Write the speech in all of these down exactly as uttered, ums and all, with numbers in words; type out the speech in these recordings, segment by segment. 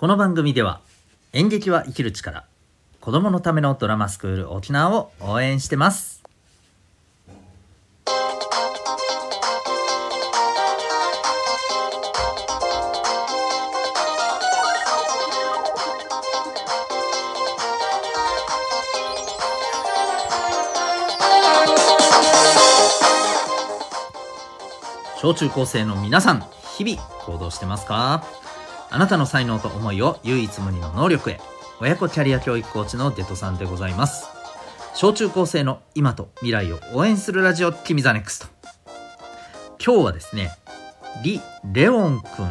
この番組では演劇は生きる力、子どものためのドラマスクール沖縄を応援してます。小中高生の皆さん、日々行動してますか？あなたの才能と思いを唯一無二の能力へ。親子キャリア教育コーチのデトさんでございます。小中高生の今と未来を応援するラジオキミザネクスト。今日はですね、リ・レオンくん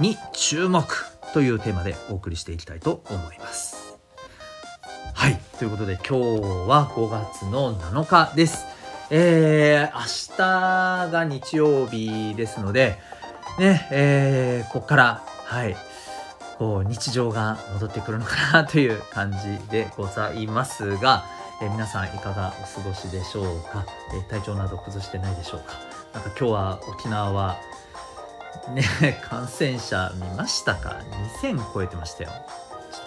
に注目というテーマでお送りしていきたいと思います。はい、ということで今日はごがつのなのかです。えー、明日が日曜日ですので、ね、えー、ここから、はい、こう日常が戻ってくるのかなという感じでございますが、えー、皆さんいかがお過ごしでしょうか？えー、体調など崩してないでしょうか？なんか今日は沖縄は、ね、感染者見ましたか？にせん超えてましたよ。ちょっ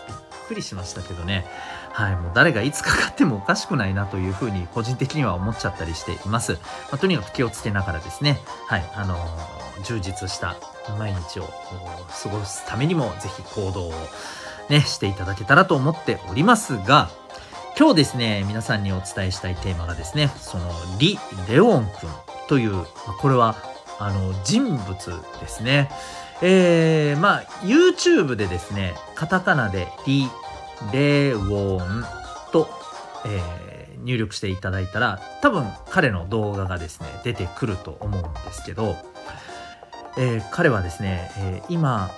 とびっくりしましたけどね。はい、もう誰がいつかかってもおかしくないなというふうに個人的には思っちゃったりしています。まあ、とにかく気をつけながらですね、はい、あのー、充実した毎日を過ごすためにもぜひ行動を、ね、していただけたらと思っておりますが、今日ですね、皆さんにお伝えしたいテーマがですね、そのリ・レオン君という、これはあの人物ですね。えー、まあ YouTube でですね、カタカナでリ・レオンと、えー、入力していただいたら多分彼の動画がですね出てくると思うんですけど、えー、彼はですね、えー、今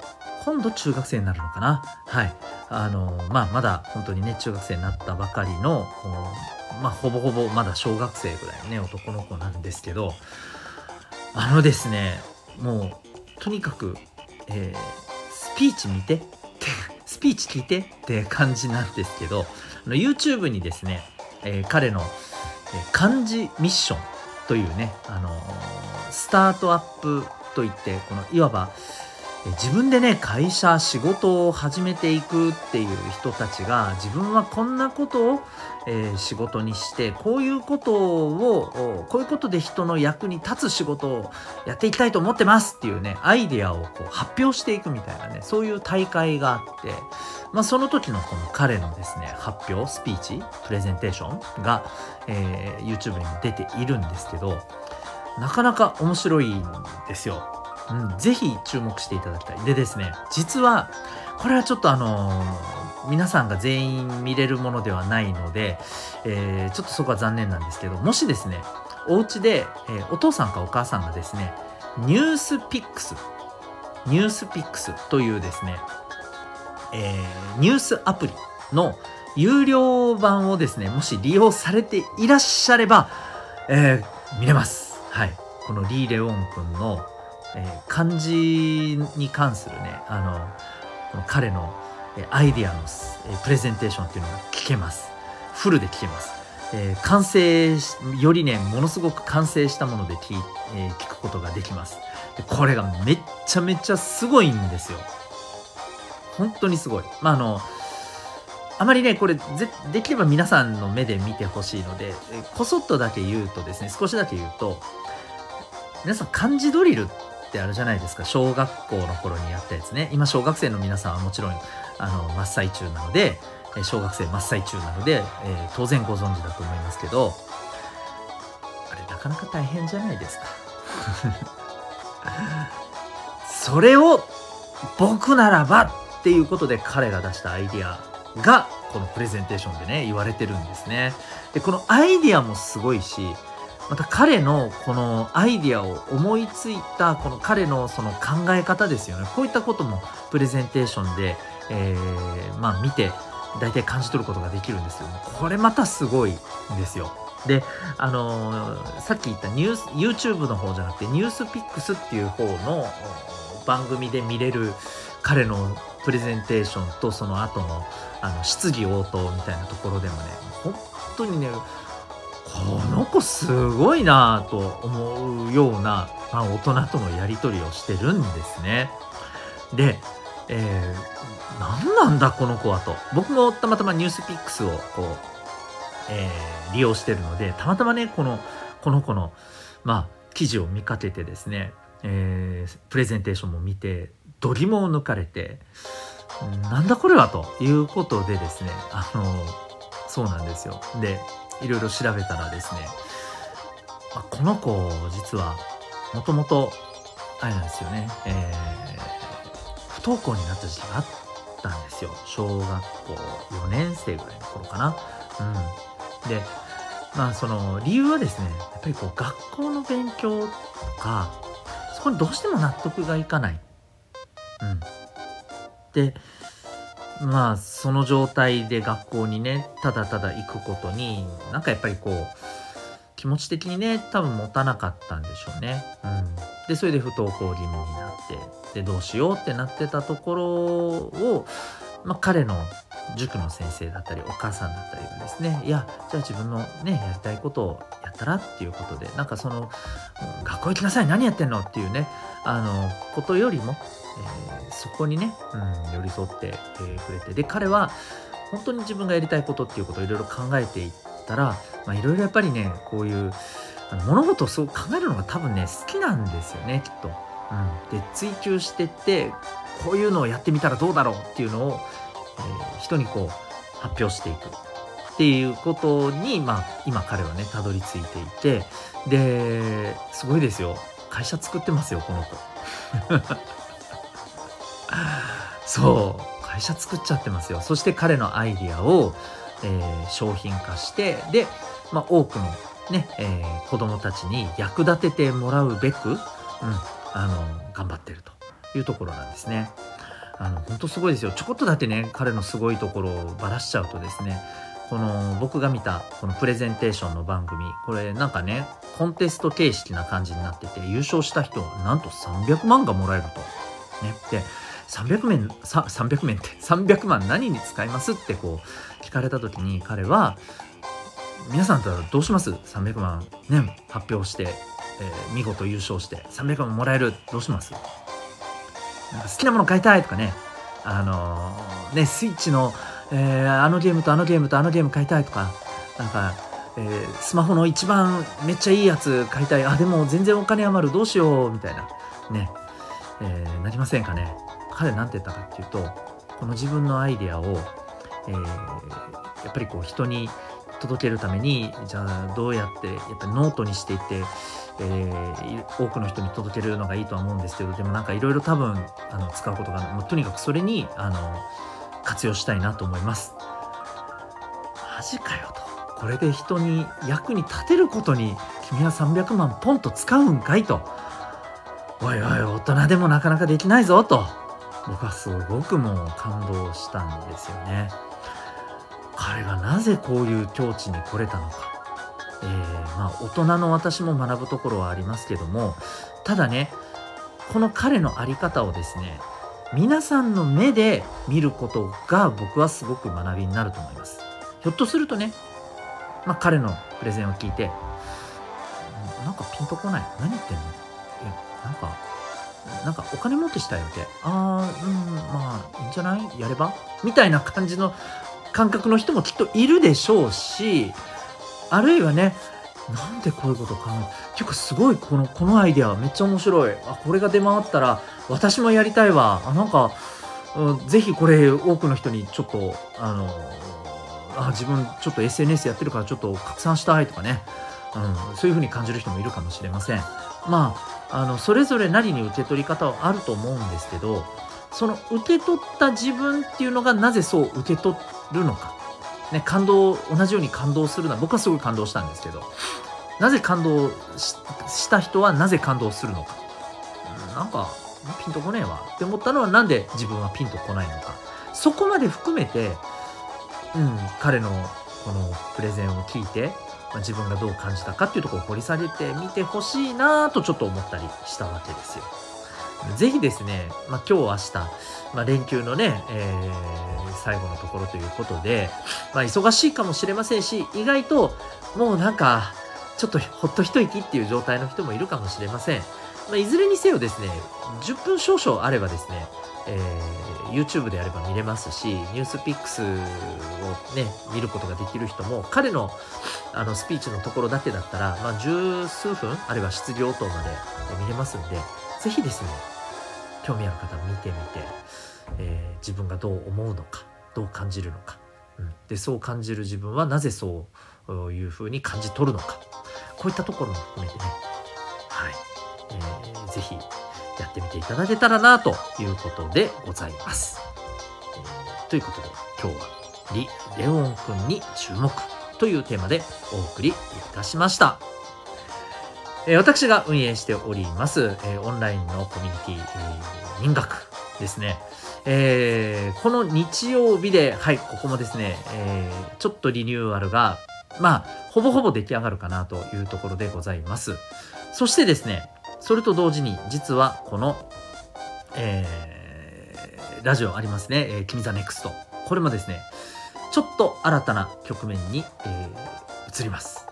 今度中学生になるのかな。はい、あのー、まあまだ本当にね中学生になったばかりの、まあ、ほぼほぼまだ小学生ぐらいのね男の子なんですけど、あのですね、もうとにかく、えー、スピーチ見てってスピーチ聞いてって感じなんですけど、 YouTube にですね、えー、彼の漢字ミッションというね、あのー、スタートアップといって、このいわば、えー、自分でね会社仕事を始めていくっていう人たちが、自分はこんなことを、えー、仕事にして、こういうことをこういうことで人の役に立つ仕事をやっていきたいと思ってますっていうねアイデアをこう発表していくみたいなね、そういう大会があって、まあ、その時のこの彼のですね発表スピーチプレゼンテーションが、えー、YouTube にも出ているんですけど、なかなか面白いんですよ。うん、ぜひ注目していただきたい。でですね、実はこれはちょっとあのー、皆さんが全員見れるものではないので、えー、ちょっとそこは残念なんですけど、もしですねお家で、えー、お父さんかお母さんがですねニュースピックスニュースピックスというですね、えー、ニュースアプリの有料版をですねもし利用されていらっしゃれば、えー、見れます。はい、このリ・レオン君の、えー、漢字に関するね、あのこの彼の、えー、アイデアの、えー、プレゼンテーションっていうのが聞けます。フルで聞けます。えー、完成よりねものすごく完成したもので 聞,、えー、聞くことができます。でこれがめっちゃめちゃすごいんですよ。本当にすごい。まああのあまりねこれできれば皆さんの目で見てほしいので、こそっとだけ言うとですね、少しだけ言うと、皆さん漢字ドリルってあるじゃないですか。小学校の頃にやったやつね。今小学生の皆さんはもちろんあの真っ最中なので、小学生真っ最中なので、えー、当然ご存知だと思いますけど、あれなかなか大変じゃないですかそれを僕ならばっていうことで彼が出したアイデアがこのプレゼンテーションでね言われてるんですね。でこのアイディアもすごいし、また彼のこのアイディアを思いついたこの彼のその考え方ですよね。こういったこともプレゼンテーションで、えー、まあ見て大体感じ取ることができるんですよ。これまたすごいんですよ。で、あのー、さっき言ったニュース YouTube の方じゃなくてニュースピックスっていう方の番組で見れる彼のプレゼンテーションとその後のあの質疑応答みたいなところでもね、本当にねこの子すごいなと思うような、まあ、大人とのやり取りをしてるんですね。でえー、何なんだこの子はと。僕もたまたまニュースピックスをこう、えー、利用してるので、たまたまねこの、この子の、まあ、記事を見かけてですね、えー、プレゼンテーションも見て度肝を抜かれて、なんだこれはということでですね、あのそうなんですよ。でいろいろ調べたらですね、この子実はもともとあれなんですよね、えー、不登校になった時期があったんですよ。小学校よねん生ぐらいの頃かな、うん、でまあその理由はですね、やっぱりこう学校の勉強とかそこにどうしても納得がいかない、うん、でまあその状態で学校にねただただ行くことになんかやっぱりこう気持ち的にね多分持たなかったんでしょうね、うん、でそれで不登校気味になって、でどうしようってなってたところを、まあ、彼の塾の先生だったりお母さんだったりがですね、いやじゃあ自分のねやりたいことをやったらっていうことで、なんかその学校行きなさい何やってんのっていうねあのことよりも、えー、そこにね、うん、寄り添って、えー、くれて、で彼は本当に自分がやりたいことっていうことをいろいろ考えていったら、まあ、いろいろやっぱりねこういうあの物事をすごく考えるのが多分ね好きなんですよねきっと、うん、で追求してってこういうのをやってみたらどうだろうっていうのを、えー、人にこう発表していくっていうことに、まあ、今彼はねたどり着いていて、ですごいですよ、会社作ってますよこの子そう会社作っちゃってますよ。そして彼のアイディアを、えー、商品化して、で、まあ、多くの、ねえー、子どもたちに役立ててもらうべく、うん、あの頑張ってるというところなんですね。あの本当すごいですよ。ちょこっとだってね彼のすごいところをばらしちゃうとですね、この僕が見たこのプレゼンテーションの番組、これなんかねコンテスト形式な感じになってて、優勝した人はなんとさんびゃくまんがもらえるとね。でさんびゃくまんってさんびゃくまん何に使いますってこう聞かれた時に、彼は皆さんとはどうします、さんびゃくまんね発表して、えー、見事優勝してさんびゃくまんもらえる、どうします、なんか好きなもの買いたいとかね、あのー、ねスイッチの、えー、あのゲームとあのゲームとあのゲーム買いたいとか、なんか、えー、スマホの一番めっちゃいいやつ買いたい、あでも全然お金余るどうしようみたいなね、えー、なりませんかね。彼なんて言ったかっていうと、この自分のアイディアを、えー、やっぱりこう人に届けるために、じゃあどうやってやっぱノートにしていって、えー、多くの人に届けるのがいいとは思うんですけど、でもなんかいろいろ多分あの使うことが、もうとにかくそれにあの活用したいなと思います。マジかよと、これで人に役に立てることに君はさんびゃくまんポンと使うんかいと、おいおい大人でもなかなかできないぞと、僕はすごくもう感動したんですよね。彼がなぜこういう境地に来れたのか、えーまあ、大人の私も学ぶところはありますけども、ただねこの彼の在り方をですね皆さんの目で見ることが僕はすごく学びになると思います。ひょっとするとね、まあ、彼のプレゼンを聞いてなんかピンとこない、何言ってんの、いやなんかなんかお金持ってしたいわけ、あー、うん、まあいいんじゃないやればみたいな感じの感覚の人もきっといるでしょうし、あるいはねなんでこういうこと考える、結構すごいこの、このアイデアめっちゃ面白い、あこれが出回ったら私もやりたいわ、あなんか、うん、ぜひこれ多くの人にちょっとあのあ自分ちょっと エスエヌエス やってるからちょっと拡散したいとかね、うん、そういう風に感じる人もいるかもしれません。まあ、あのそれぞれなりに受け取り方はあると思うんですけど、その受け取った自分っていうのがなぜそう受け取るのか、ね、感動、同じように感動するのは、僕はすごい感動したんですけど、なぜ感動 し, した人はなぜ感動するのか、うん、なんかピンとこねえわって思ったのはなんで自分はピンとこないのか、そこまで含めて、うん、彼のこのプレゼンを聞いて自分がどう感じたかっていうところを掘り下げてみてほしいなとちょっと思ったりしたわけですよ。ぜひですね、まあ、今日明日、まあ、連休のね、えー、最後のところということで、まあ、忙しいかもしれませんし、意外ともうなんかちょっとほっと一息っていう状態の人もいるかもしれません。まあ、いずれにせよですねじゅっぷん少々あればですね、えー、YouTube でやれば見れますし、ニュースピックスをね見ることができる人も、彼のあのスピーチのところだけだったら、まあ、十数分あれば質疑応答まで見れますので、ぜひですね、興味ある方見てみて、えー、自分がどう思うのか、どう感じるのか、うん、でそう感じる自分はなぜそういうふうに感じ取るのか、こういったところも含めてね、はい、えー、ぜひやってみていただけたらなということでございます、えー、ということで今日は李蓮音くんに注目というテーマでお送りいたしました。えー、私が運営しております、えー、オンラインのコミュニティ、えー、民学ですね、えー、この日曜日で、はい、ここもですね、えー、ちょっとリニューアルがまあほぼほぼ出来上がるかなというところでございます。そしてですね、それと同時に実はこの、えー、ラジオありますね、えー、君ザネクスト、これもですねちょっと新たな局面に、えー、移ります。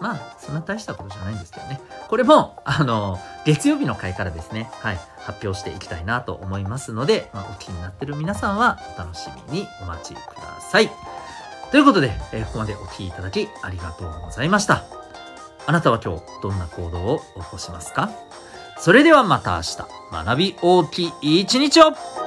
まあそんな大したことじゃないんですけどね、これもあの月曜日の回からですね、はい、発表していきたいなと思いますので、まあ、お気になっている皆さんはお楽しみにお待ちください。ということで、えー、ここまでお聞きいただきありがとうございました。あなたは今日どんな行動を起こしますか？それではまた明日、学び大きい一日を。